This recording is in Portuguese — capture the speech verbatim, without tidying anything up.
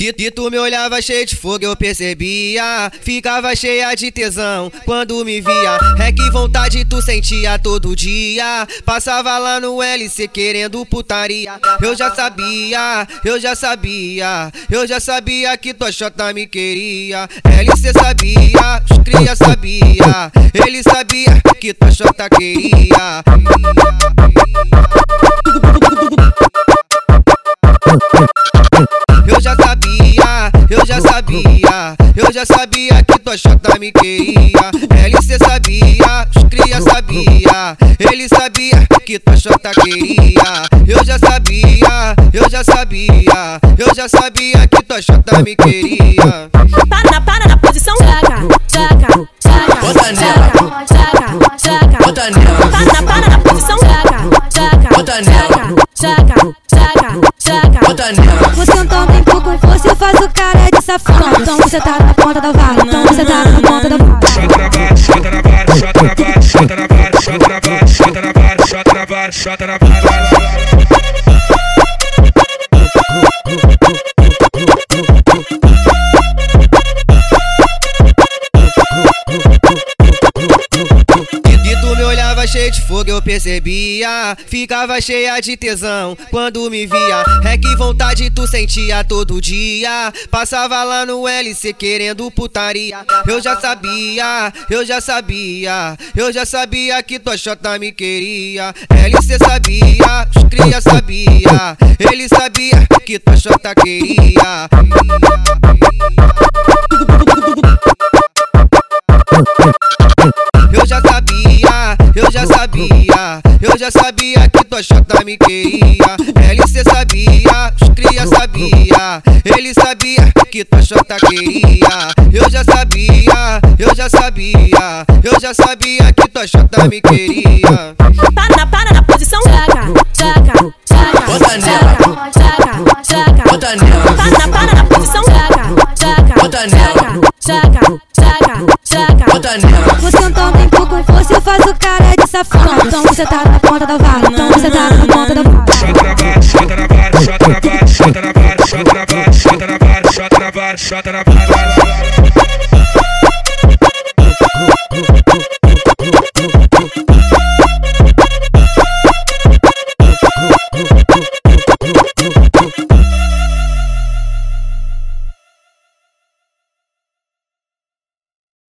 Que, que tu me olhava cheio de fogo, eu percebia. Ficava cheia de tesão quando me via. É que vontade tu sentia todo dia. Passava lá no L C querendo putaria. Eu já sabia, eu já sabia. Eu já sabia que tua chota me queria. L C sabia, os cria sabia. Ele sabia que tua chota queria. Eu já sabia, eu já sabia que tua chota me queria. L C sabia, os cria sabia. Ele sabia que tua chota queria. Eu já sabia, eu já sabia. Eu já sabia que tua chota me queria. Para na, para na posição. Chaca, chaca, chaca. Bota nela, chaca, chaca. Bota nela. Para na, para na posição. Chaca, chaca, bota nela. Chaca, chaca, chaca. Bota nela. Você não tem pouco, você faz o cara. Então você tá na ponta da vara, então você tá na ponta da vara. Chota na vara, chota na vara, chota na vara, chota na vara, chota na vara, chota na vara, chota na vara, chota na vara. Cheio de fogo, eu percebia. Ficava cheia de tesão quando me via. É que vontade tu sentia todo dia. Passava lá no L C querendo putaria. Eu já sabia, eu já sabia. Eu já sabia que tua chota me queria. L C sabia, os cria sabia. Ele sabia que tua chota queria. Eu já sabia, eu já sabia, eu já sabia que tua chota me queria. L C sabia, os cria sabia. Ele sabia que tua chota queria. Eu já sabia, eu já sabia, eu já sabia que tua chota me queria. Para na, para na posição. Chaca, chaca, chaca. Bota nela, chaca, chaca. Bota nela. Para na, para na posição. Chaca, chaca, bota nela. Chaca, chaca, chaca. Bota nela. Você não tem pouco, você faz o cara de safado. Então você tá na ponta da vara, então você tá na ponta da vara. Chota na vara, chota na vara, chota na vara, chota na vara, chota na vara, chota na vara, chota na vara, chota na vara.